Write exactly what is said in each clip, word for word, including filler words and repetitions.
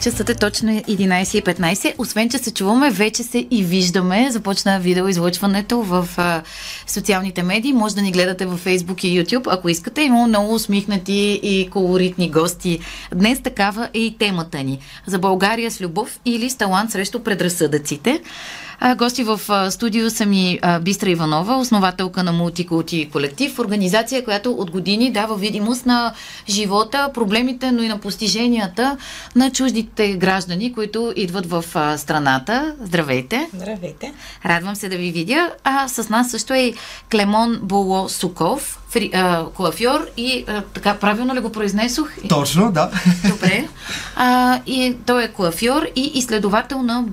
Часът е точно единайсет и петнайсет. Освен, че се чуваме, вече се и виждаме. Започна видеоизлъчването в а, социалните медии. Може да ни гледате във Facebook и YouTube, ако искате. Имам много усмихнати и колоритни гости. Днес такава е и темата ни. За България с любов или с талант срещу предразсъдъците. А, гости в а, студио са ми а, Бистра Иванова, основателка на Мулти култи колектив, организация, която от години дава видимост на живота, проблемите, но и на постиженията на чуждите граждани, които идват в а, страната. Здравейте! Здравейте! Радвам се да ви видя. А с нас също е Клемон Боло-Суков, Фри, а, Куафьор и а, така правилно ли го произнесох? Точно, да. Добре. А, и той е Куафьор и изследовател на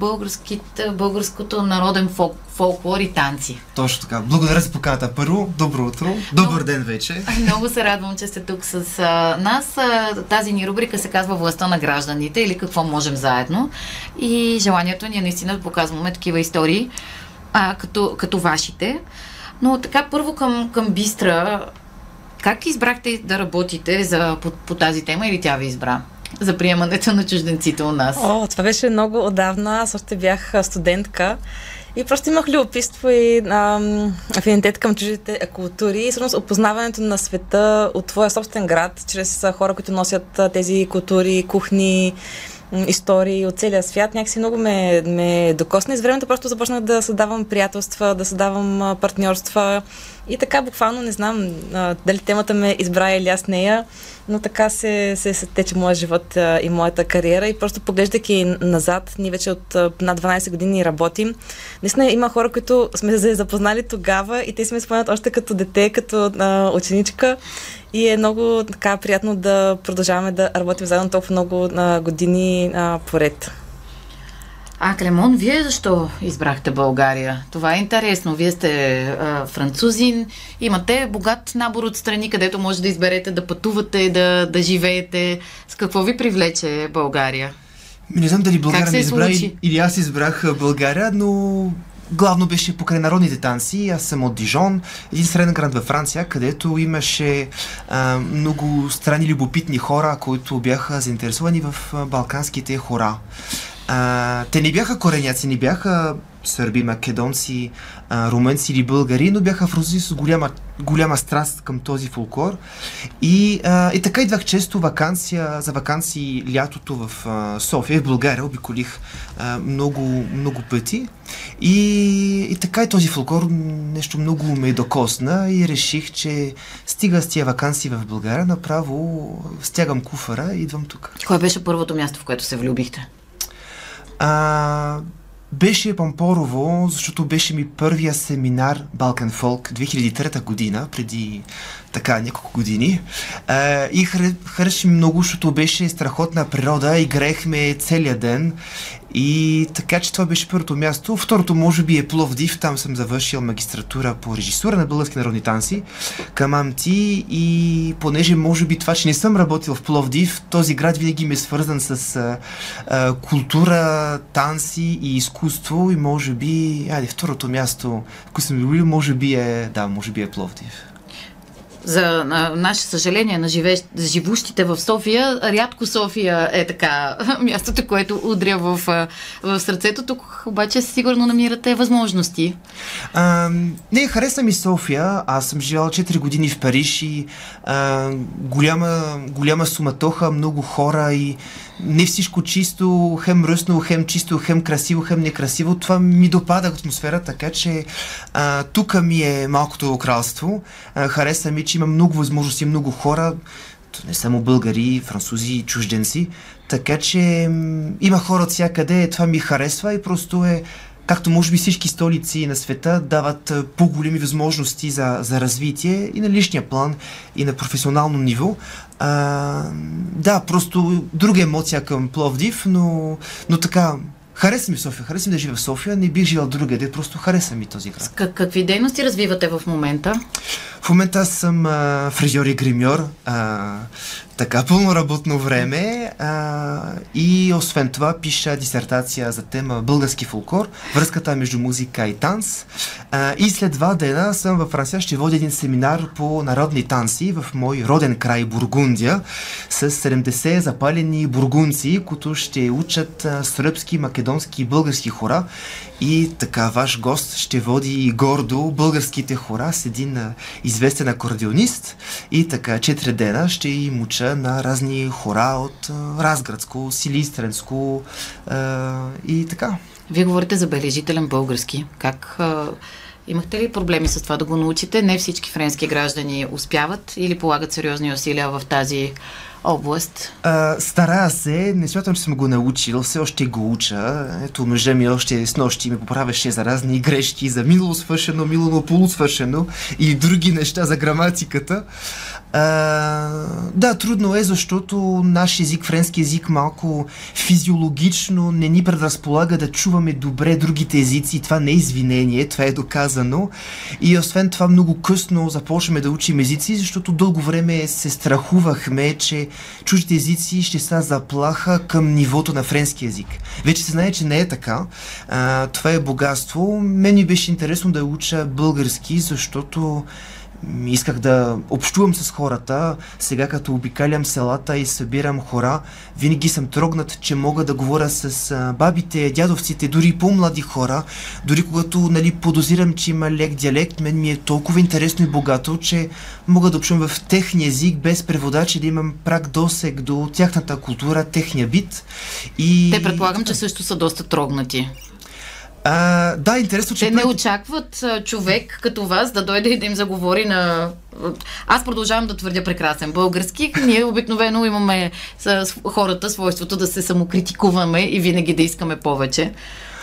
българското народен фолк, фолклор и танци. Точно така. Благодаря за поканата. Първо, добро утро. Добър много, ден вече. Много се радвам, че сте тук с а, нас. А, тази ни рубрика се казва Властта на гражданите или какво можем заедно. И желанието ни е наистина да показваме такива истории а, като, като вашите. Но така, първо към, към Бистра, как избрахте да работите за, по, по тази тема или тя ви избра? За приемането на чужденците у нас. О, това беше много отдавна. Аз още бях студентка и просто имах любопитство и ам, афинитет към чуждите култури и всъщност опознаването на света от твоя собствен град, чрез хора, които носят тези култури, кухни, истории от целия свят. Някакси много ме, ме докосна и с времето просто започнах да създавам приятелства, да създавам партньорства и така буквално не знам дали темата ме избра или аз нея, но така се, се, се тече моя живот и моята кариера и просто поглеждайки назад, ние вече от над дванайсет години работим. Наистина има хора, които сме се запознали тогава и те сме спомнят още като дете, като а, ученичка и е много така приятно да продължаваме да работим заедно толкова много а, години а, поред. А, Клемон, вие защо избрахте България? Това е интересно. Вие сте а, французин, имате богат набор от страни, където може да изберете да пътувате, да, да живеете. С какво ви привлече България? Не знам дали България ме избра или аз избрах България, но главно беше покрай народните танци. Аз съм от Дижон, един среден град във Франция, където имаше а, много странни любопитни хора, които бяха заинтересовани в балканските хора. А, те не бяха кореняци, не бяха сърби, македонци, а, румънци или българи, но бяха французи с голяма, голяма страст към този фолклор. И, а, и така идвах често ваканция, за вакансии лятото в а, София, в България, обиколих а, много, много пъти. И, и така и този фолклор нещо много ме докосна и реших, че стига с тия вакансии в България, направо стягам куфара и идвам тук. Кое беше първото място, в което се влюбихте? А, беше Пампорово, защото беше ми първия семинар Балкан Фолк две хиляди и трета година, преди така няколко години. А, и харесваше ми много, защото беше страхотна природа, играехме целия ден. И така, че това беше първото място. Второто може би е Пловдив, там съм завършил магистратура по режисура на български народни танци към Мамти и понеже може би това, че не съм работил в Пловдив, този град винаги ме е свързан с а, а, култура, танци и изкуство и може би, айде, второто място, ако съм любил, може би е, да, може би е Пловдив. За а, наше съжаление на живе, живущите в София, рядко София е така мястото, което удря в, в сърцето. Тук обаче сигурно намирате възможности. А, не, хареса ми София. Аз съм живял четири години в Париж и а, голяма, голяма суматоха, много хора и не всичко чисто, хем ръсно, хем чисто, хем красиво, хем некрасиво. Това ми допада атмосфера, така че а, тук ми е малкото кралство. А, хареса ми, че има много възможности, много хора, не само българи, французи, чужденци, така че м- има хора от всякъде, това ми харесва и просто е, както може би всички столици на света дават по-големи възможности за, за развитие и на личния план, и на професионално ниво. А, да, просто друга емоция към Пловдив, но, но така, хареса ми София, хареса ми да живя в София, не бих живял другаде, просто хареса ми този град. Как, какви дейности развивате в момента? В момента аз съм а, фризьор и гримьор, а, така пълно работно време, а, и освен това пиша дисертация за тема български фолклор, връзката между музика и танц. А, и след два дена съм във Франция, ще водя един семинар по народни танци в мой роден край Бургундия с седемдесет запалени бургунци, които ще учат сръбски, македонски и български хора. И така ваш гост ще води гордо българските хора с един а, известен акордеонист, и така четири дена ще им уча на разни хора от а, разградско, силистренско а, и така. Вие говорите за бележителен български. Как а, имахте ли проблеми с това да го научите? Не всички френски граждани успяват или полагат сериозни усилия в тази област? А, стара се, не смятам, че съм го научил, все още го уча. Ето, мъжа ми още с нощи ме поправяше за разни грешки, за минало свършено, минало полусвършено и други неща за граматиката. А, да, трудно е, защото наш език, френски език, малко физиологично не ни предразполага да чуваме добре другите езици. Това не е извинение, това е доказано. И освен това много късно започваме да учим езици, защото дълго време се страхувахме, че чуждите езици ще са заплаха към нивото на френски език. Вече се знае, че не е така. А, това е богатство. Мен ми беше интересно да уча български, защото исках да общувам с хората. Сега като обикалям селата и събирам хора, винаги съм трогнат, че мога да говоря с бабите, дядовците, дори по-млади хора. Дори когато, нали, подозирам, че има лек диалект, мен ми е толкова интересно и богато, че мога да общувам в техния език без преводач и да имам прак досег до тяхната култура, техния бит. И те, предполагам, че също са доста трогнати. А, да, интересно, че те не очакват а, човек като вас да дойде и да им заговори на... Аз продължавам да твърдя прекрасен български. Ние обикновено имаме с хората свойството да се самокритикуваме и винаги да искаме повече.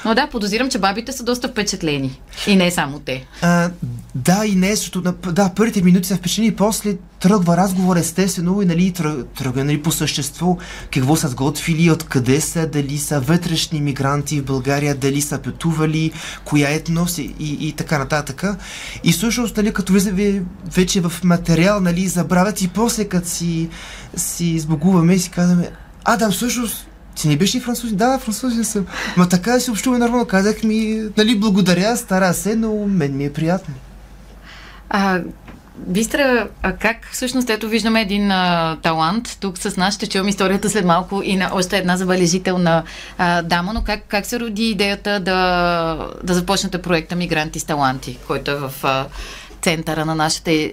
Но да, подозирам, че бабите са доста впечатлени. И не само те. А, да, и не, защото да, първите минути са впечатлени и после тръгва разговор естествено и, нали, тръгва, нали, по същество какво са сготвили, откъде са, дали са вътрешни мигранти в България, дали са пътували, коя етнос и, и така нататък. И всъщност, нали, като влизаме вече в материал, нали, забравят и после като си, си сбогуваме и си казваме: а, да, всъщност ти не беше французин? Да, французин съм. Ма така се общуваме нормално. Казах ми, нали, благодаря, стара се, но мен ми е приятно. А, Бистра, а как всъщност, ето виждаме един а, талант. Тук с нас ще чуем историята след малко и на още една забележителна а, дама, но как, как се роди идеята да, да започнете проекта Мигранти с таланти, който е в а, центъра на нашата а,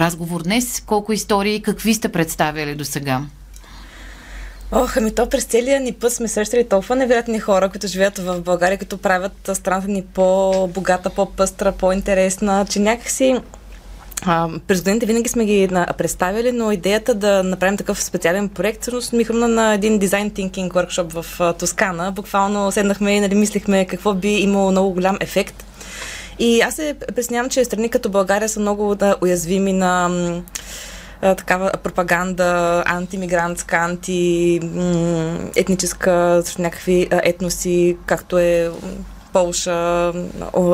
разговор днес? Колко истории, какви сте представяли до сега? Ох, ами то през целия ни път сме срещали толкова невероятни хора, които живеят в България, като правят страната ни по-богата, по-пъстра, по-интересна, че някакси а, през годините винаги сме ги представили, но идеята да направим такъв специален проект, всъщност ми хрумна на един дизайн тинкинг workshop в а, Тоскана. Буквално седнахме и, нали, мислихме какво би имало много голям ефект. И аз се преснявам, че страни като България са много да, уязвими на такава пропаганда, антимигрантска, антиетническа, някакви етноси, както е Полша,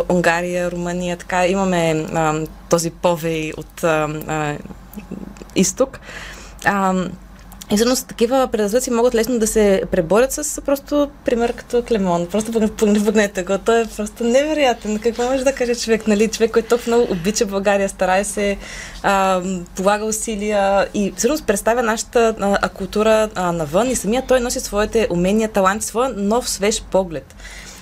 Унгария, Румъния, така. Имаме а, този повей от а, а, изток. А, и всъщност такива предразсъдъци могат лесно да се преборят с просто пример като Клемон. Просто погледнете го. Той е просто невероятен. Какво може да каже човек? Нали? Човек, който толкова много обича България, старае се, а, полага усилия и всъщност представя нашата а, култура а, навън и самия той носи своите умения, таланти, своя нов, свеж поглед.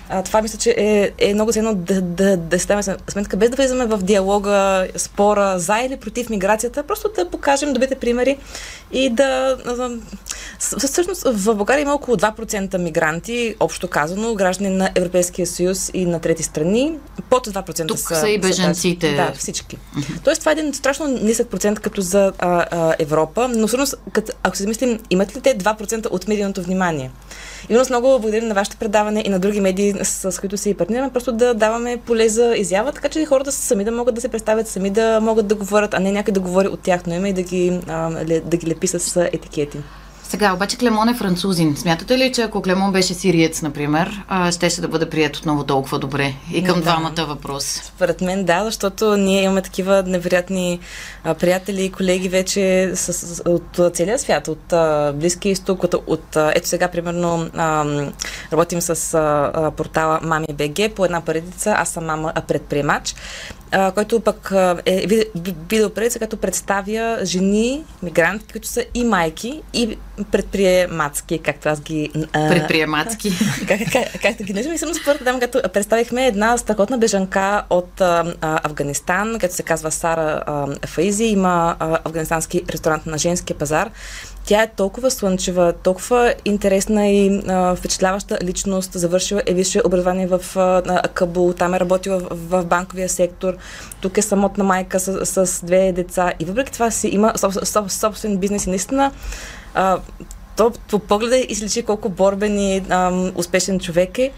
А, това мисля, че е, е много ценно да, да, да ставаме сметка, без да влизаме в диалога, спора, за или против миграцията, просто да покажем добрите примери и да... Всъщност в България има около два процента мигранти, общо казано, граждани на Европейския съюз и на трети страни, под два процента тук са... Тук са и бежанците. Да, всички. Тоест това е един страшно нисък процент като за а, а, Европа, но всъщност, като, ако се замислим, имат ли те два процента от медийното внимание? И всъщност много благодарим на вашето предаване и на други медии, с, с които си и партнираме, просто да даваме поле за изява, така че хората сами да могат да се представят, сами да могат да говорят, а не някой да говори от тях, но има и да ги, а, да ги лепи с етикети. Сега, обаче Клемон е французин. Смятате ли, че ако Клемон беше сириец, например, щеше да бъде приет отново толкова добре? И към да. двамата въпрос. Според мен да, защото ние имаме такива невероятни приятели и колеги вече с, с, от целия свят, от Близкия изток, от, от... Ето сега, примерно, работим с портала Мами точка би джи по една поредица. Аз съм мама предприемач, който пък е видеопредица, като представя жени, мигрантки, които са и майки, и предприемачки, както аз ги... Предприемачки. Как, как, както ги наричам. И съм според там, като представихме една страхотна бежанка от а, Афганистан, като се казва Сара а, Фаизи, има а, афганистански ресторант на женския пазар. Тя е толкова слънчева, толкова интересна и а, впечатляваща личност. Завършила е висше образование в а, Кабул, там е работила в, в банковия сектор. Тук е самотна майка с, с две деца и въпреки това си има соб, соб, собствен бизнес и наистина а, то по погледа изличи колко борбен и а, успешен човек е.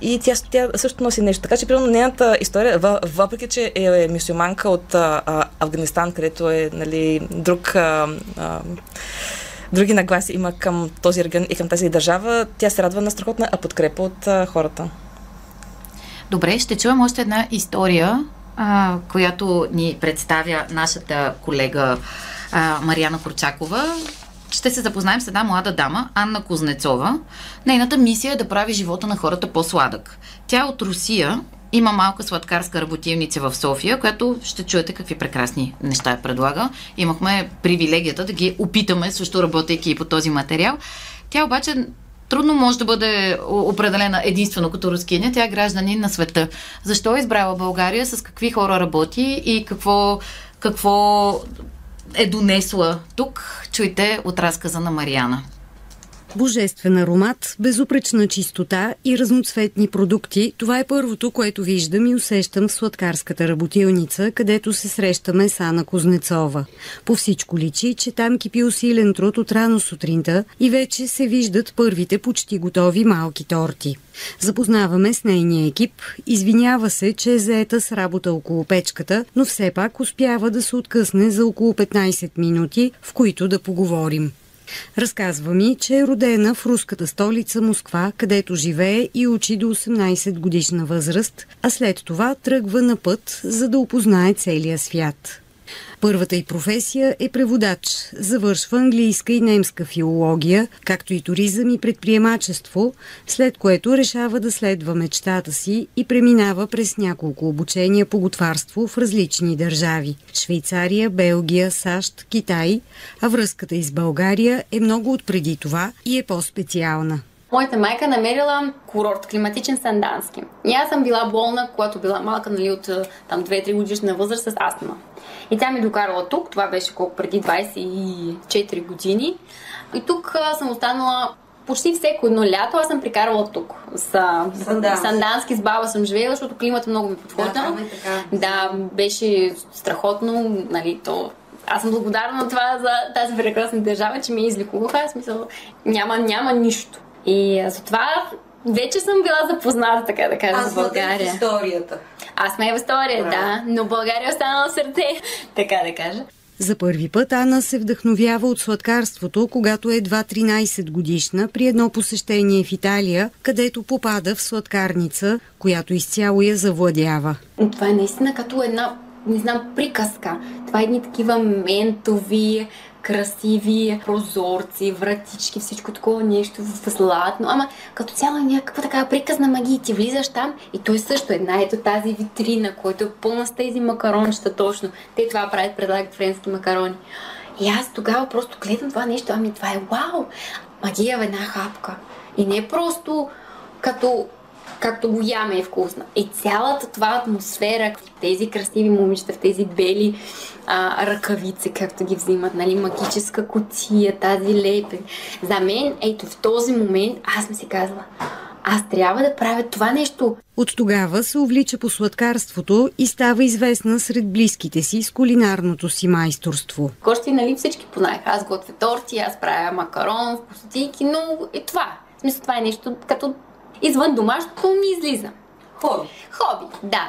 И тя, тя също носи нещо. Така че, примерно, нейната история, въпреки че е мюсюлманка от а, Афганистан, където е, нали, друг... А, а, други нагласи има към този регион и към тази държава, тя се радва на страхотна подкрепа от а, хората. Добре, ще чуем още една история, а, която ни представя нашата колега а, Марияна Корчакова. Ще се запознаем с една млада дама, Анна Кузнецова. Нейната мисия е да прави живота на хората по-сладък. Тя е от Русия, има малка сладкарска работилница в София, която ще чуете какви прекрасни неща я предлага. Имахме привилегията да ги опитаме, също работейки и по този материал. Тя обаче трудно може да бъде определена единствено като рускиня. Тя е гражданин на света. Защо е избрала България, с какви хора работи и какво... какво е донесла тук. Чуйте от разказа на Марияна. Божествен аромат, безупречна чистота и разноцветни продукти. Това е първото, което виждам и усещам в сладкарската работилница, където се срещаме с Анна Кузнецова. По всичко личи, че там кипи усилен труд от рано сутринта и вече се виждат първите почти готови малки торти. Запознаваме с нейния екип. Извинява се, че е заета с работа около печката, но все пак успява да се откъсне за около петнайсет минути, в които да поговорим. Разказва ми, че е родена в руската столица Москва, където живее и учи до осемнайсет годишна възраст, а след това тръгва на път, за да опознае целия свят. Първата й професия е преводач, завършва английска и немска филология, както и туризъм и предприемачество, след което решава да следва мечтата си и преминава през няколко обучения по готварство в различни държави – Швейцария, Белгия, САЩ, Китай, а връзката и с България е много отпреди това и е по-специална. Моята майка намерила курорт, климатичен Сандански. И аз съм била болна, когато била малка, нали, от там две-три годишна възраст с астма. И тя ми докарала тук, това беше колко преди двайсет и четири години. И тук съм останала почти всеко едно лято, аз съм прикарвала тук. С Сандански, Сандански с баба съм живеела, защото климата много ми подходи. Да, да, беше страхотно, нали, то... Аз съм благодарна на това за тази прекрасна държава, че ми излекуваха, аз мисля, няма, няма нищо. И затова вече съм била запозната, така да кажа, с България. Аз в историята. Аз сме в историята, да, но България останала в сърце, така да кажа. За първи път Анна се вдъхновява от сладкарството, когато е едва тринайсет годишна при едно посещение в Италия, където попада в сладкарница, която изцяло я завладява. Това е наистина като една, не знам, приказка. Това е едни такива ментови... красиви прозорци, вратички, всичко такова нещо в златно. Ама като цяло някаква такава приказна магия. Ти влизаш там и той също една ето тази витрина, която е пълна с тези макарончета точно. Те това правят, предлагат френски макарони. И аз тогава просто гледам това нещо, ами това е вау! Магия в една хапка. И не е просто като... както го яме е вкусно. И цялата това атмосфера, тези красиви момичета, в тези бели а, ръкавици, както ги взимат, нали, магическа кутия, тази лепе. За мен, ето в този момент, аз ми се казала, аз трябва да правя това нещо. От тогава се увлича по сладкарството и става известна сред близките си с кулинарното си майсторство. Кошти, нали, всички познаеха. Аз готвя торти, аз правя макарон, вкусотики, но и това. В смисъл, това е нещо като... Извън домашното ми излиза. Хоби. Хоби, да.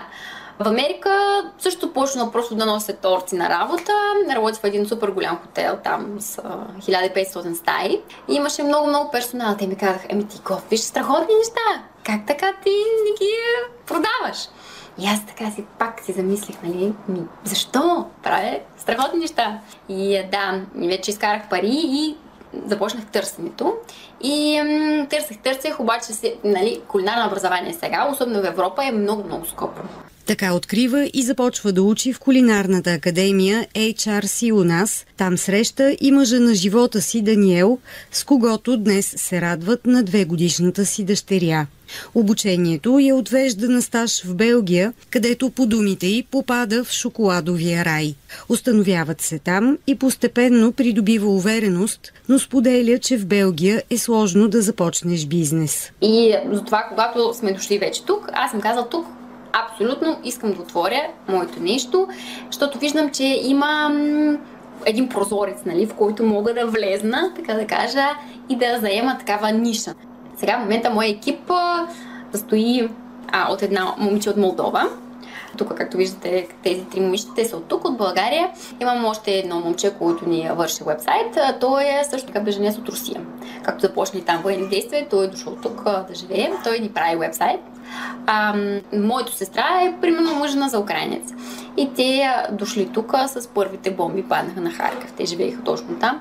В Америка също почна просто да нося торци на работа. Работи в един супер голям хотел, там с хиляда и петстотин стаи. И имаше много-много персонал. Те ми казаха, еми ти готвиш страхотни неща. Как така ти не ги продаваш? И аз така си пак си замислих, нали, ми, защо правя страхотни неща? И да, вече изкарах пари и започнах търсенето. И м- търсех, търсех, обаче, нали, кулинарно образование сега, особено в Европа, е много-много скъпо. Така открива и започва да учи в кулинарната академия Ейч Ар Си у нас. Там среща и мъжа на живота си Даниел, с когото днес се радват на двегодишната си дъщеря. Обучението я отвежда на стаж в Белгия, където по думите й попада в шоколадовия рай. Установяват се там и постепенно придобива увереност, но споделя, че в Белгия е сложно да започнеш бизнес. И затова, когато сме дошли вече тук, аз съм казал тук, абсолютно искам да отворя моето нещо, защото виждам, че има един прозорец, нали, в който мога да влезна, така да кажа, и да заема такава ниша. Сега в момента моя екип състои а, от една момиче от Молдова. Тук, както виждате, тези три момичета, те са от тук, от България. Имам още едно момче, което ни върши вебсайт. Той е също така беженец от Русия. Както започне там военни действия, той е дошъл тук да живее. Той ни прави вебсайт. А, моята сестра е примерно мъжна за украинец. И те дошли тук с първите бомби, паднаха на Харков. Те живееха точно там.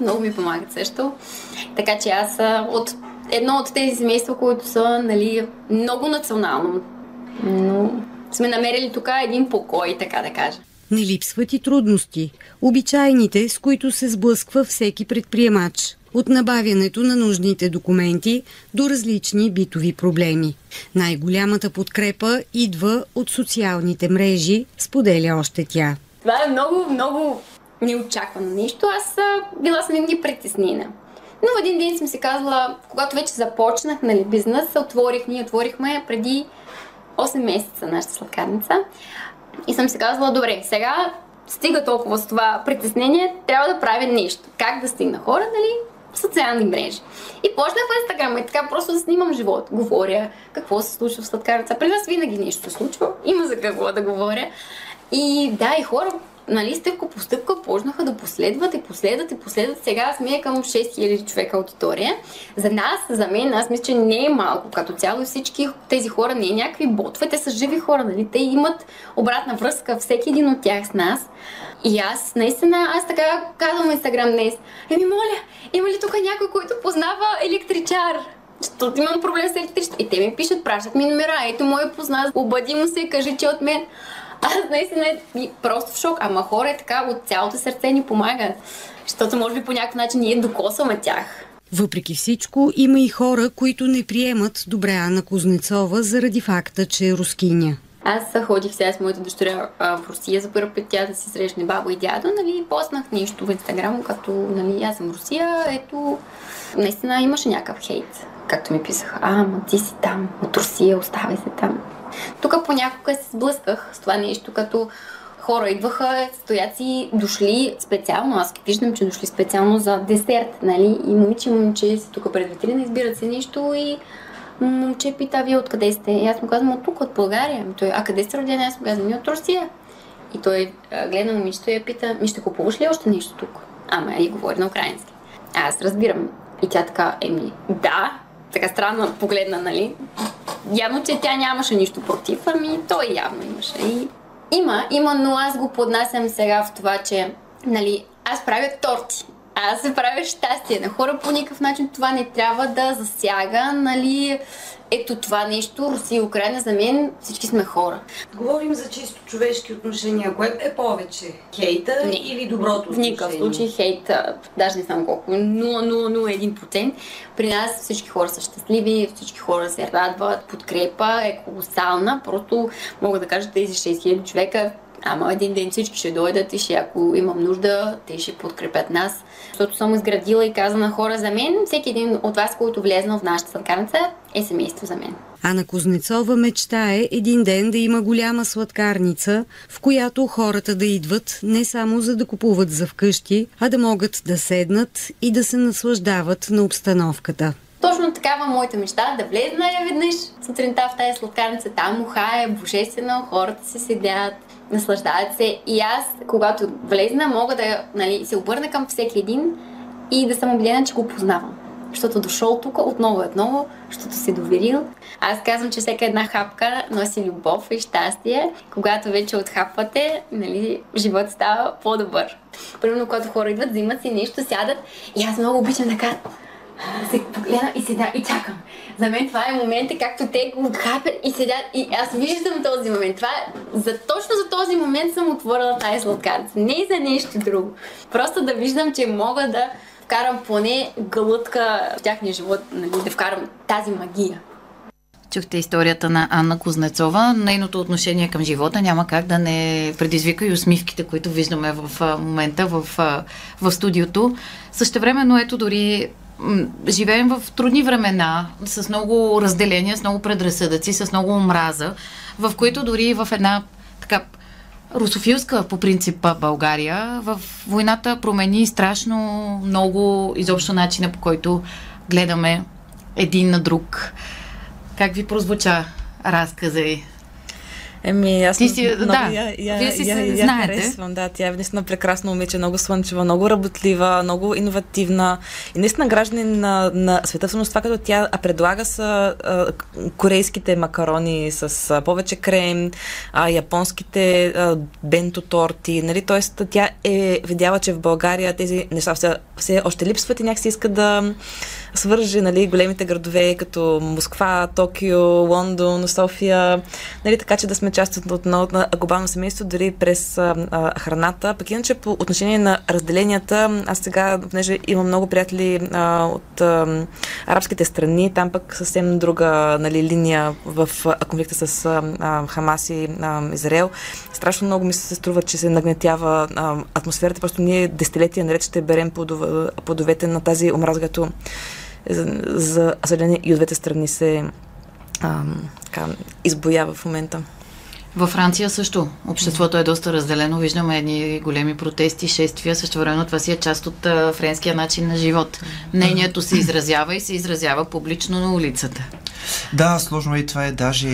Много ми помагат също. Така че аз от едно от тези семейства, които са, нали, много национално. Но сме намерили тук един покой, така да кажа. Не липсват и трудности. Обичайните, с които се сблъсква всеки предприемач. От набавянето на нужните документи до различни битови проблеми. Най-голямата подкрепа идва от социалните мрежи, споделя още тя. Това е много, много неочаквано нещо. Аз била съм винаги притеснена. Но в един ден съм си казала, когато вече започнах, нали, бизнес, отворих, ние отворихме преди осем месеца нашата сладкарница. И съм си казала, добре, сега стига толкова с това притеснение, трябва да правя нещо. Как да стигна хора, нали? Социални мрежи. И почнах в Инстаграма и така просто да снимам живот. Говоря какво се случва в сладкарница. При нас винаги нещо се случва, има за какво да говоря. И да, и хора, нали, стъпка по стъпка почнаха да последват и последват и последват. Сега сме към шест хиляди човека аудитория. За нас, за мен, аз мисля, че не е малко. Като цяло всички тези хора не е някакви ботове, те са живи хора, нали? Те имат обратна връзка, всеки един от тях с нас. И аз, наистина, аз така казвам в Инстаграм днес. Еми, моля, има ли тук някой, който познава електричар? Защото имам проблем с електричество. И те ми пишат, пращат ми номера. Ето мой познат, обади му се, кажи, че от мен. Аз наистина просто в шок, ама хора е така от цялото сърце ни помагат, защото може би по някакъв начин ние докосваме тях. Въпреки всичко, има и хора, които не приемат добре Анна Кузнецова заради факта, че е рускиня. Аз ходих сега с моята дъщеря в Русия за първи път, тя да се срещне баба и дядо, нали, поснах нещо в Инстаграм, като, нали, аз съм Русия, ето, наистина имаше някакъв хейт, както ми писаха, а, ма ти си там, от Русия, оставай се там. Тук понякога се сблъсках с това нещо, като хора идваха, стоят си, дошли специално, аз виждам, че дошли специално за десерт, нали, и момиче, момче си тук пред витрина, избират се нещо и момче пита, вие откъде сте? И аз му казвам, от тук, от България. Той, а къде сте родени? Аз му казвам, от Русия. И той гледа момичето и я пита, ми ще купуваш ли още нещо тук? Ама и говори на украински. А аз разбирам. И тя така, еми, да, така странно погледна, нали? Явно, че тя нямаше нищо против, ами той явно имаше. И има, има, но аз го поднасям сега в това, че, нали, аз правя торти. Аз се правя щастие на хора, по никакъв начин това не трябва да засяга, нали, ето това нещо, Русия и Украина, за мен всички сме хора. Говорим за чисто човешки отношения, кое е повече? Хейта не, или доброто отношение? В никакъв случай хейта, даже не знам колко, нула цяло нула едно процента. При нас всички хора са щастливи, всички хора се радват, подкрепа е колосална, просто мога да кажа тези шест хиляди човека. Ама един ден всички ще дойдат и ще, ако имам нужда, те ще подкрепят нас. Защото съм изградила и каза на хора, за мен всеки един от вас, който влезна в нашата сладкарница, е семейство за мен. Анна Кузнецова мечтае един ден да има голяма сладкарница, в която хората да идват не само за да купуват за вкъщи, а да могат да седнат и да се наслаждават на обстановката. Точно точно такава моята мечта, да влезна веднъж сутринта в тази сладкарница, там уха е божествена, хората си седят, наслаждават се и аз, когато влезна, мога да, нали, се обърна към всеки един и да съм убедена, че го познавам. Защото дошъл тук отново едно, защото се доверил. Аз казвам, че всяка една хапка носи любов и щастие. Когато вече отхапвате, нали, живот става по-добър. Примерно, когато хора идват, взимат си нещо, сядат и аз много обичам да кажа, се погледам и седя и чакам. За мен това е момента, както те го отхапят и седят и аз виждам този момент. Това е... за, точно за този момент съм отворила тази сладкарница. Не и за нещо друго. Просто да виждам, че мога да вкарам поне глътка в тяхния живот, нали, да вкарам тази магия. Чухте историята на Анна Кузнецова. Нейното отношение към живота няма как да не предизвика и усмивките, които виждаме в момента в, в студиото. Същевременно, ето, дори живеем в трудни времена, с много разделения, с много предразсъдъци, с много омраза, в които дори в една така русофилска по принципа България, в войната промени страшно много изобщо начина, по който гледаме един на друг. Как ви прозвуча разказа ви? Еми, аз си, много, да, я, я, вие си я, я, я харесвам, да, тя е наистина прекрасно момиче, много слънчева, много работлива, много иновативна и наистина гражданин на, на света, всъщност това, като тя предлага са а, корейските макарони с а, повече крем, а, японските а, бенто торти, нали, т.е. тя е видяла, че в България тези неща все, все още липсват и някак се иска да свържи, нали, големите градове като Москва, Токио, Лондон, София, нали, така че да сме част от едно глобално семейство, дори през а, а, храната. Пък иначе по отношение на разделенията, аз сега, понеже имам много приятели а, от а, арабските страни, там пък съвсем друга, нали, линия в а, конфликта с а, Хамас и а, Израел. Страшно много ми се струва, че се нагнетява а, атмосферата. Просто ние десетилетия наред ще берем плодов, плодовете на тази омраза, като за, за съдене и от двете страни се а, така, избоява в момента. Във Франция също обществото е доста разделено. Виждаме едни големи протести, шествия. Същевременно това си е част от а, френския начин на живот. Мнението се изразява и се изразява публично на улицата. Да, сложно и това е. Даже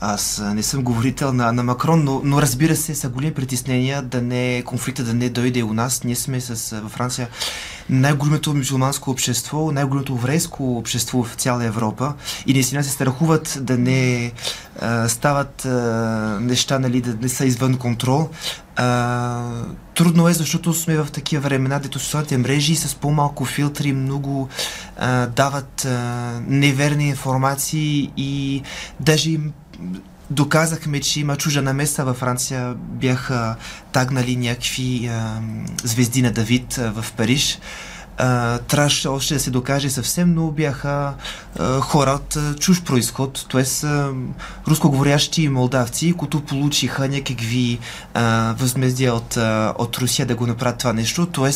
аз не съм говорител на, на Макрон, но, но разбира се, са големи притеснения да не, конфликта да не дойде у нас. Ние сме с, във Франция, най-голямото мюсюлманско общество, най-голямото еврейско общество в цяла Европа и наистина се страхуват да не а, стават а, неща, нали, да не са извън контрол. А, трудно е, защото сме в такива времена, дето социалните мрежи с по-малко филтри много а, дават а, неверни информации и даже им доказахме, че има чужа намеса. Във Франция бяха тагнали някакви а, звезди на Давид а, в Париж. А, трябваше още да се докаже съвсем, но бяха а, хора от а, чуж произход, т.е. рускоговорящи молдавци, които получиха някакви а, възмездия от, а, от Русия да го направят това нещо. Т.е.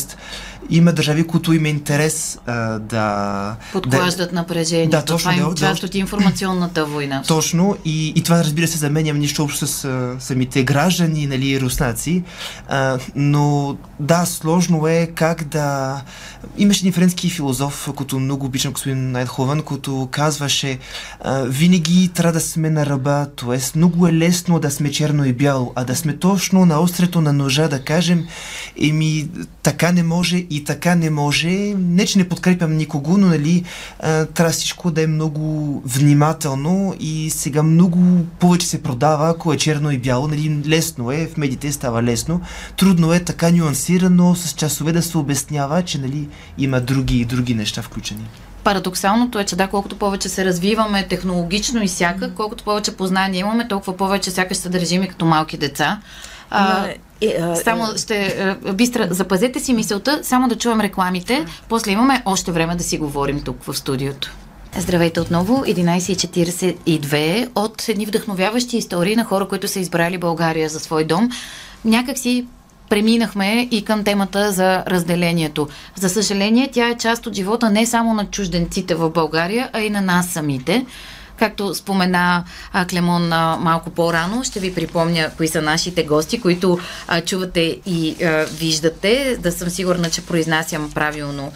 има държави, които има интерес а, да... подклаждат да, напрежението. Да, точно, това е да, част да, от информационната война. Точно. И, и това, разбира се, за мен няма нищо общо с а, самите граждани, нали, руснаци. А, но да, сложно е как да... Имаше един френски филозоф, който много обичам, господин Найтховен, който казваше а, винаги трябва да сме на ръба, т.е. много е лесно да сме черно и бяло, а да сме точно на острето на ножа, да кажем, еми, така не може и така не може. Не, че не подкрепям никого, но, нали, а, трябва всичко да е много внимателно и сега много повече се продава, ако е черно и бяло, нали, лесно е, в медиите става лесно. Трудно е така нюансирано, с часове да се обяснява, че, нали, има други и други неща включени. Парадоксалното е, че да, колкото повече се развиваме технологично и всяка, колкото повече познания имаме, толкова повече сякаш се държим и като малки деца. А, е, е, само ще... Бистра, запазете си мисълта, само да чувам рекламите, после имаме още време да си говорим тук в студиото. Здравейте отново, единайсет и четирийсет и две от едни вдъхновяващи истории на хора, които са избрали България за свой дом. Някак си преминахме и към темата за разделението. За съжаление, тя е част от живота не само на чужденците в България, а и на нас самите. Както спомена а, Клемон а, малко по-рано, ще ви припомня кои са нашите гости, които а, чувате и а, виждате. Да съм сигурна, че произнасям правилно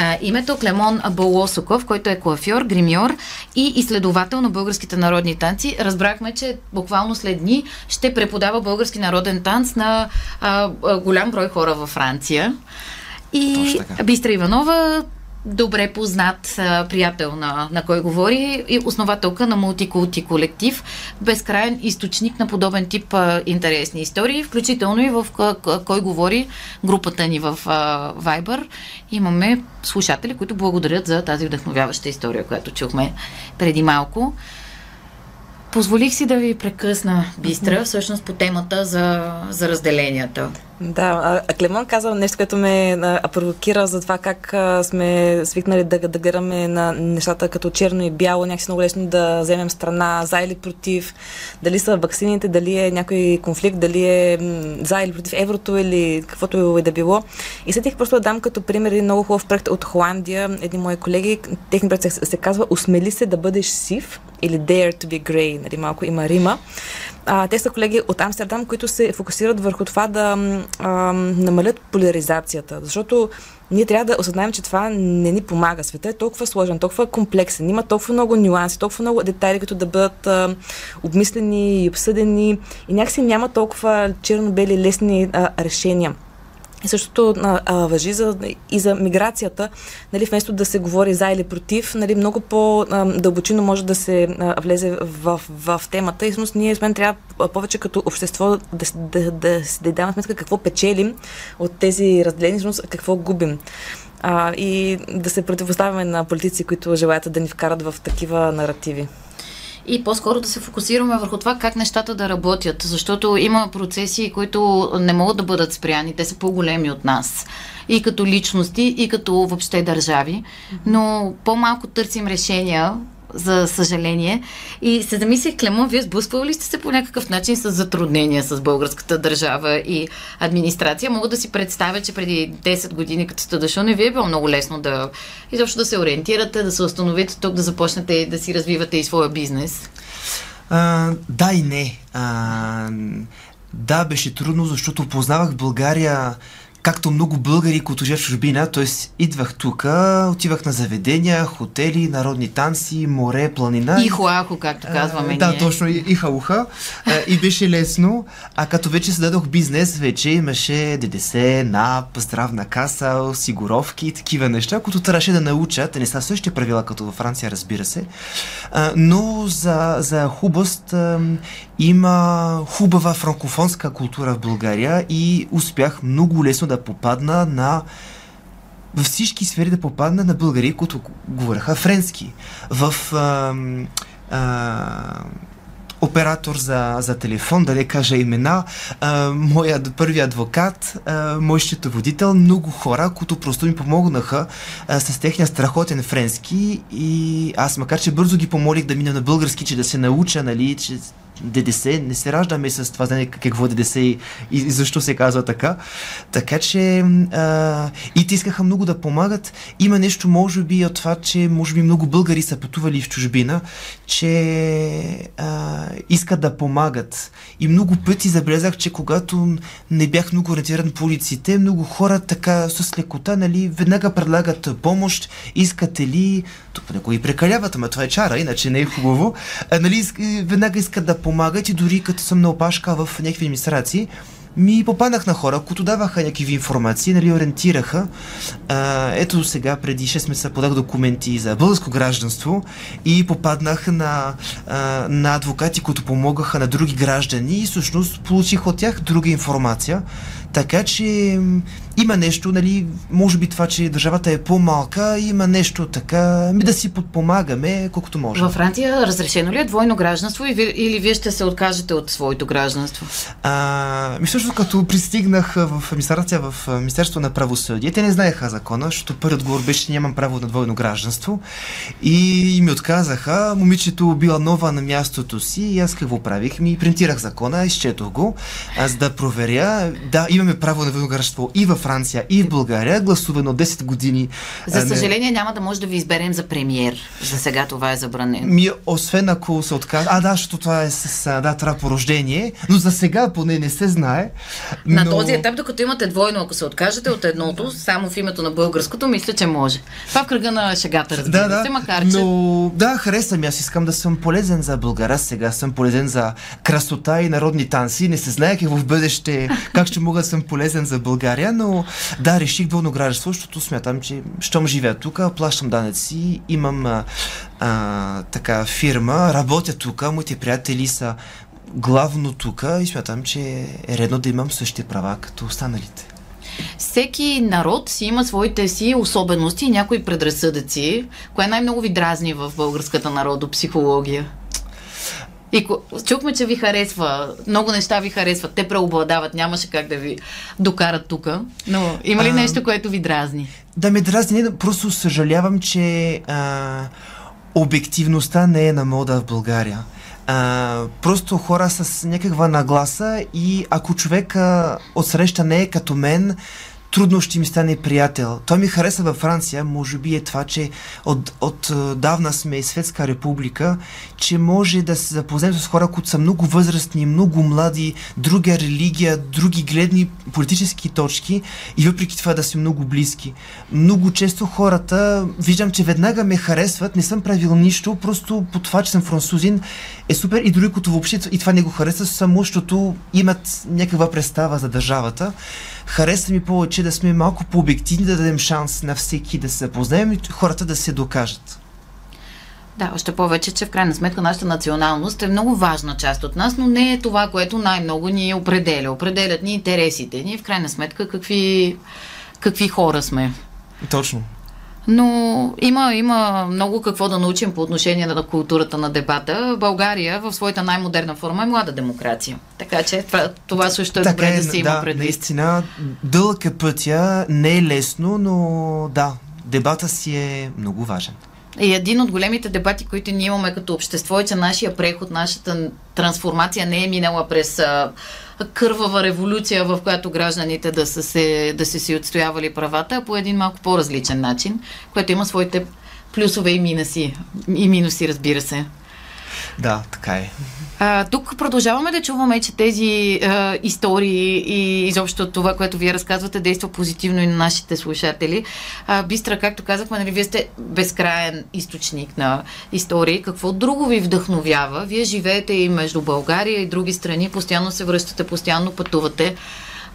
А, името Клемон Боло-Суков, който е куафьор, гримьор и изследовател на българските народни танци. Разбрахме, че буквално след дни ще преподава български народен танц на а, а, голям брой хора във Франция. И Бистра Иванова, добре познат а, приятел на, на кой говори, и основателка на Мулти култи колектив, безкрайен източник на подобен тип а, интересни истории, включително и в а, кой говори групата ни в а, Viber. Имаме слушатели, които благодарят за тази вдъхновяваща история, която чухме преди малко. Позволих си да ви прекъсна, Бистра, всъщност по темата за, за разделенията. Да, а Клемон каза нещо, което ме провокира за това как сме свикнали да, да гледаме на нещата като черно и бяло, някакси много лесно да вземем страна за или против, дали са ваксините, дали е някой конфликт, дали е за или против еврото или каквото е да било. И сетих просто да дам като пример един много хубав проект от Холандия, едни мои колеги, техни проект се, се казва "Осмели се да бъдеш сив", или "Dare to be grey", нали, малко има рима. А, те са колеги от Амстердам, които се фокусират върху това да а, намалят поляризацията, защото ние трябва да осъзнаем, че това не ни помага. Светът е толкова сложен, толкова комплексен, има толкова много нюанси, толкова много детайли, като да бъдат а, обмислени и обсъдени, и някакси няма толкова черно-бели лесни а, решения. И същото а, а, важи за, и за миграцията, нали, вместо да се говори за или против, нали, много по-дълбочино може да се а, влезе в, в, в темата, и всъщност ние сме трябва повече като общество да си да, да, да даваме сметка какво печелим от тези разделени, всъщност какво губим. А, и да се противоставяме на политици, които желаят да ни вкарат в такива наративи. И по-скоро да се фокусираме върху това как нещата да работят, защото има процеси, които не могат да бъдат спряни, те са по-големи от нас. И като личности, и като въобще държави. Но по-малко търсим решения, за съжаление. И се замислих, Клемон, вие сблъсквали сте се по някакъв начин с затруднения с българската държава и администрация. Мога да си представя, че преди десет години, като сте дошъл, не ви е било много лесно да изобщо да се ориентирате, да се установите тук, да започнете да си развивате и своя бизнес. А, да и не. А, да, беше трудно, защото познавах България както много българи, които живеят в чужбина, т.е. идвах тук, отивах на заведения, хотели, народни танци, море, планина. И хуахо, както казваме ние. Да, точно, и, и хауха. И беше лесно. А като вече създадох бизнес, вече имаше ДДС, НАП, здравна каса, осигуровки и такива неща, които трябваше да научат. Не са същите правила, като във Франция, разбира се. Но за, за хубост има хубава франкофонска култура в България и успях много лесно да попадна на във всички сфери да попадна на българи, които говореха френски. В а, а, оператор за, за телефон, да не кажа имена, а, моя първи адвокат, а, мой счетоводител, много хора, които просто ми помогнаха а, с техния страхотен френски, и аз макар, че бързо ги помолих да мина на български, че да се науча, нали, че ДДС, не се раждаме с това, знае какво е ДДС и, и защо се казва така. Така че а, и те искаха много да помагат. Има нещо, може би, от това, че може би много българи са пътували в чужбина, че а, искат да помагат. И много пъти забелязах, че когато не бях много ориентиран по улиците, много хора така с лекота, нали, веднага предлагат помощ, искате ли, тук някои прекаляват, ама това е чара, иначе не е хубаво, а, нали, веднага искат да помагат, и дори като съм на опашка в някакви администрации, ми попаднах на хора, които даваха някакви информации, нали, ориентираха. А, ето сега, преди шест месеца подах документи за българско гражданство и попаднах на, а, на адвокати, които помогаха на други граждани, и всъщност получих от тях друга информация. Така че има нещо, нали, може би това, че държавата е по-малка, има нещо така, ми да си подпомагаме колкото може. Във Франция разрешено ли е двойно гражданство, или вие ще се откажете от своето гражданство? А, всъщност, като пристигнах в администрация в Министерство на правосъдие, те не знаеха закона, защото първият отговор беше, че нямам право на двойно гражданство, и ми отказаха. Момичето била нова на мястото си, и аз какво правих? Ми принтирах закона, изчетох го, аз да проверя. Да, имаме право на двойно гражданство и в Франция и в България, гласувано десет години. За съжаление, не... няма да може да ви изберем за премиер. За сега това е забранено. Ми, освен ако се отказва. А, да, защото това е с дата по рождение, но за сега поне не се знае. Но... на този етап, докато имате двойно, ако се откажете от едното, само в името на българското, мисля, че може. Това в кръга на шегата, разбира да, се, да, макар че... Но, да, харесвам. Аз искам да съм полезен за България. Сега съм полезен за красота и народни танци. Не се знае какво в бъдеще, как ще мога да съм полезен за България, но да, реших двойно гражданство, защото смятам, че щом живея тук, плащам данъци, имам а, а, така фирма, работя тук, моите приятели са главно тук и смятам, че е редно да имам същите права като останалите. Всеки народ си има своите си особености и някои предразсъдъци. Кое най-много ви дразни в българската народопсихология? И чухме, че ви харесва, много неща ви харесват, те преобладават, нямаше как да ви докарат тук, но има ли а, нещо, което ви дразни? Да, ме дразни, просто съжалявам, че а, обективността не е на мода в България. А, просто хора с някаква нагласа и ако човек а, отсреща не е като мен, трудно ще ми стане приятел. Той ми хареса във Франция, може би е това, че от, от давна сме светска република, че може да се запознаем с хора, които са много възрастни, много млади, друга религия, други гледни политически точки и въпреки това да са много близки. Много често хората, виждам, че веднага ме харесват, не съм правил нищо, просто по това, че съм французин, е супер и дори като въобще и това не го харесва, само защото имат някаква представа за държавата. Харесва ми повече да сме малко по-обективни, да дадем шанс на всеки да се запознаем и хората да се докажат. Да, още повече, че в крайна сметка нашата националност е много важна част от нас, но не е това, което най-много ни определя. Определят ни интересите ни, в крайна сметка какви, какви хора сме. Точно. Но има, има много какво да научим по отношение на културата на дебата. България в своята най-модерна форма е млада демокрация. Така че това, това също е така добре е, да се да, има предвид. Наистина, дълъг е пътя, не е лесно, но да, дебата си е много важен. И един от големите дебати, които ние имаме като общество е, че нашия преход, нашата трансформация не е минала през а, кървава революция, в която гражданите да са се, да са си отстоявали правата, а по един малко по-различен начин, което има своите плюсове и минуси, и минуси, разбира се. Да, така е. А, тук продължаваме да чуваме, че тези а, истории и изобщо това, което вие разказвате, действа позитивно и на нашите слушатели. А, Бистра, както казахме, нали, вие сте безкраен източник на истории. Какво друго ви вдъхновява? Вие живеете и между България и други страни, постоянно се връщате, постоянно пътувате.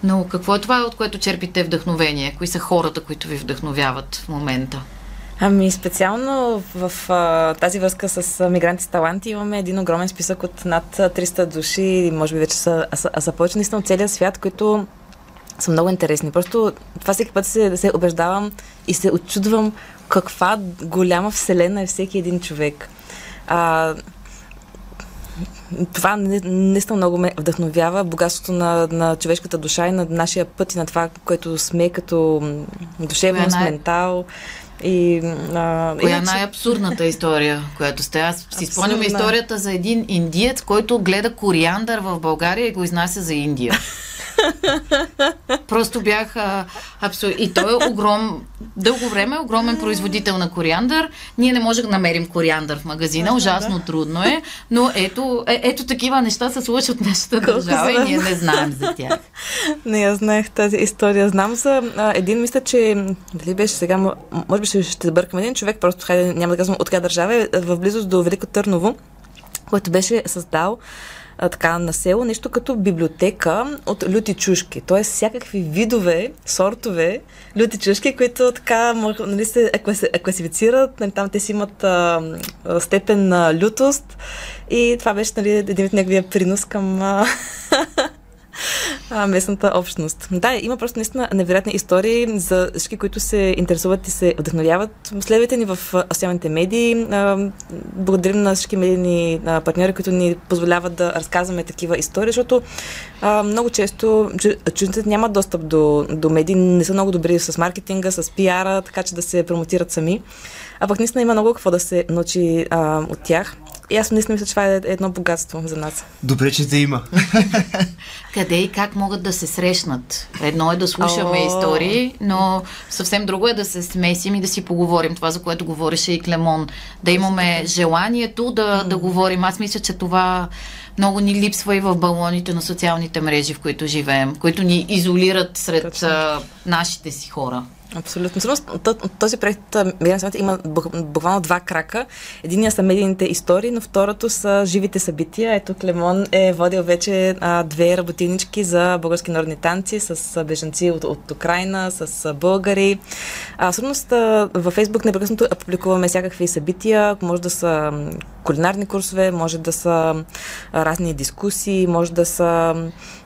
Но какво е това, от което черпите вдъхновение? Кои са хората, които ви вдъхновяват в момента? Ами специално в а, тази връзка с а, мигранти с таланти имаме един огромен списък от над триста души, може би вече са, а, а са повече наистина от целия свят, които са много интересни. Просто това всеки път се, се убеждавам и се отчудвам каква голяма вселена е всеки един човек. А, това наистина много ме вдъхновява, богатството на, на човешката душа и на нашия път и на това, което сме като душевност, ментал. И, а, коя е иначе... най-абсурдната история, която сте? Аз си спомням историята за един индиец, който гледа кориандър в България и го изнася за Индия. Просто бях абсурд. И той е огром... дълго време огромен производител на кориандър. Ние не можем да намерим кориандър в магазина. Ужасно трудно е. Но ето, е, ето такива неща се случват в нашата държава и ние не знаем за тях. Не, я знаех тази история. Знам за а, един, мисля, че дали беше сега, може би ще, ще бъркам един човек, просто хайде, няма да казвам от коя държава е, в близост до Велико Търново, който беше създал така на село, нещо като библиотека от люти чушки. Тоест всякакви видове, сортове люти чушки, които така нали, се класифицират. Нали, там те си имат а, степен на лютост и това беше нали, един от неговия принос към а, а, местната общност. Да, има просто наистина невероятни истории за всички, които се интересуват и се вдъхновяват. Следвайте ни в социалните медии. Благодарим на всички медийни партньори, които ни позволяват да разказваме такива истории, защото а, много често чужденците нямат достъп до, до медии, не са много добри с маркетинга, с пиара, така че да се промотират сами. А пък наистина има много какво да се научи а, от тях. И аз наистина мисля, че това е едно богатство за нас. Добре, че те има. Къде и как могат да се срещнат? Едно е да слушаме oh. истории, но съвсем друго е да се смесим и да си поговорим. Това, за което говореше и Клемон. Да имаме желанието да, да говорим. Аз мисля, че това много ни липсва и в балоните на социалните мрежи, в които живеем, които ни изолират сред Точно. нашите си хора. Абсолютно. Този проект има буквално два крака. Единият са медийните истории, но второто са живите събития. Ето Клемон е водил вече а, две работинички за български народни танци с бежанци от, от Украина, с българи. А, всъщност във Фейсбук непрекъснато публикуваме всякакви събития. Може да са кулинарни курсове, може да са разни дискусии, може да са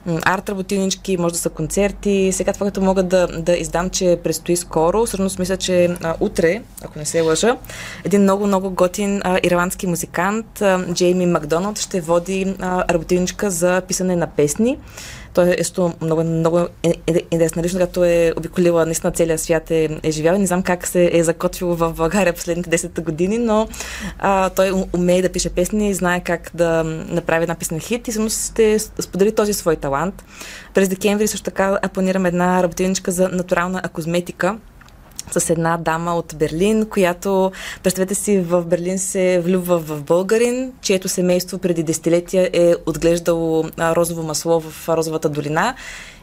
арт-работинички, може да са концерти. Сега това, като мога да, да издам, че предстои скоро. Всъщност мисля, че а, утре, ако не се лъжа, един много-много готин а, ирландски музикант, а, Джейми Макдоналд, ще води а, работиничка за писане на песни. Той е много, много интересна лично, като е обиколила наистина целия свят, е, е живял. Не знам как се е закотвил в България последните десет години, но а, той умее да пише песни, знае как да направи една песен хит и всъщност ще сподели този свой талант. През декември също така планираме една работилничка за натурална козметика с една дама от Берлин, която, представете си, в Берлин се влюбва в българин, чието семейство преди десетилетия е отглеждало розово масло в Розовата долина.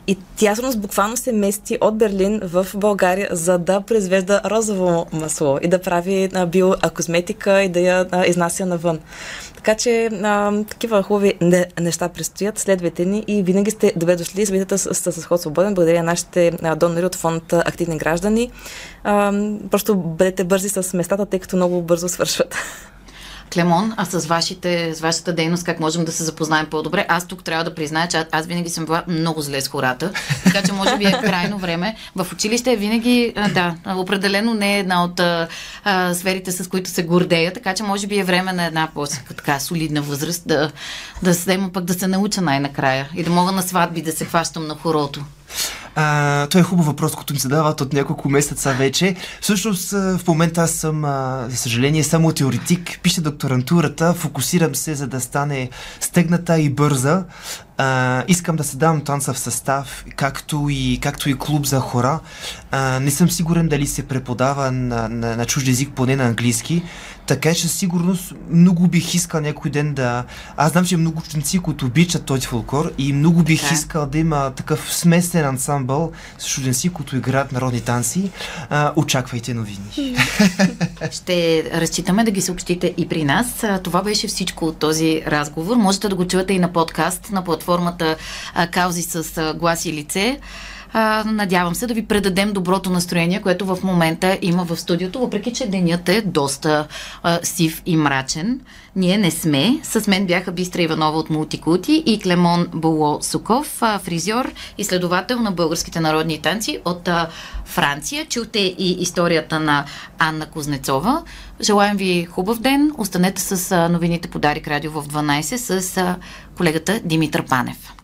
И тя всъщност буквално се мести от Берлин в България, за да произвежда розово масло и да прави биокозметика и да я изнася навън. Така че а, такива хубави неща предстоят. Следвайте ни и винаги сте добре дошли. Събитията са с, с ход свободен. Благодаря нашите донори от фонд Активни граждани. А, просто бъдете бързи с местата, тъй като много бързо свършват. Клемон, а с, вашите, с вашата дейност как можем да се запознаем по-добре? Аз тук трябва да призная, че аз винаги съм била много зле с хората, така че може би е крайно време. В училище е винаги, да, определено не е една от а, а, сферите, с които се гордея, така че може би е време на една по-така солидна възраст да, да седема пък да се науча най-накрая и да мога на сватби да се хващам на хорото. А, той е хубав въпрос, който ми се дават от няколко месеца вече. Всъщност в момента аз съм, а, за съжаление, само теоретик. Пиша докторантурата, фокусирам се, за да стане стегната и бърза. Uh, искам да се дам танцов състав, както и, както и клуб за хора. Uh, не съм сигурен дали се преподава на, на, на чужд език, поне на английски. Така че сигурност много бих искал някой ден да... Аз знам, че много ученици, които обичат този фолклор и много бих okay. искал да има такъв смесен ансамбъл с чужденци, които играят народни танци. Uh, очаквайте новини. Ще разчитаме да ги съобщите и при нас. Това беше всичко от този разговор. Можете да го чуете и на подкаст, на платформата формата Каузи с глас и лице. А, надявам се да ви предадем доброто настроение, което в момента има в студиото, въпреки че денят е доста а, сив и мрачен. Ние не сме. С мен бяха Бистра Иванова от Мулти култи и Клемон Боло-Суков, а, фризьор, изследовател на българските народни танци от а, Франция. Чухте и историята на Анна Кузнецова. Желаем ви хубав ден. Останете с а, новините по Дарик Радио в дванайсет с а, колегата Димитър Панев.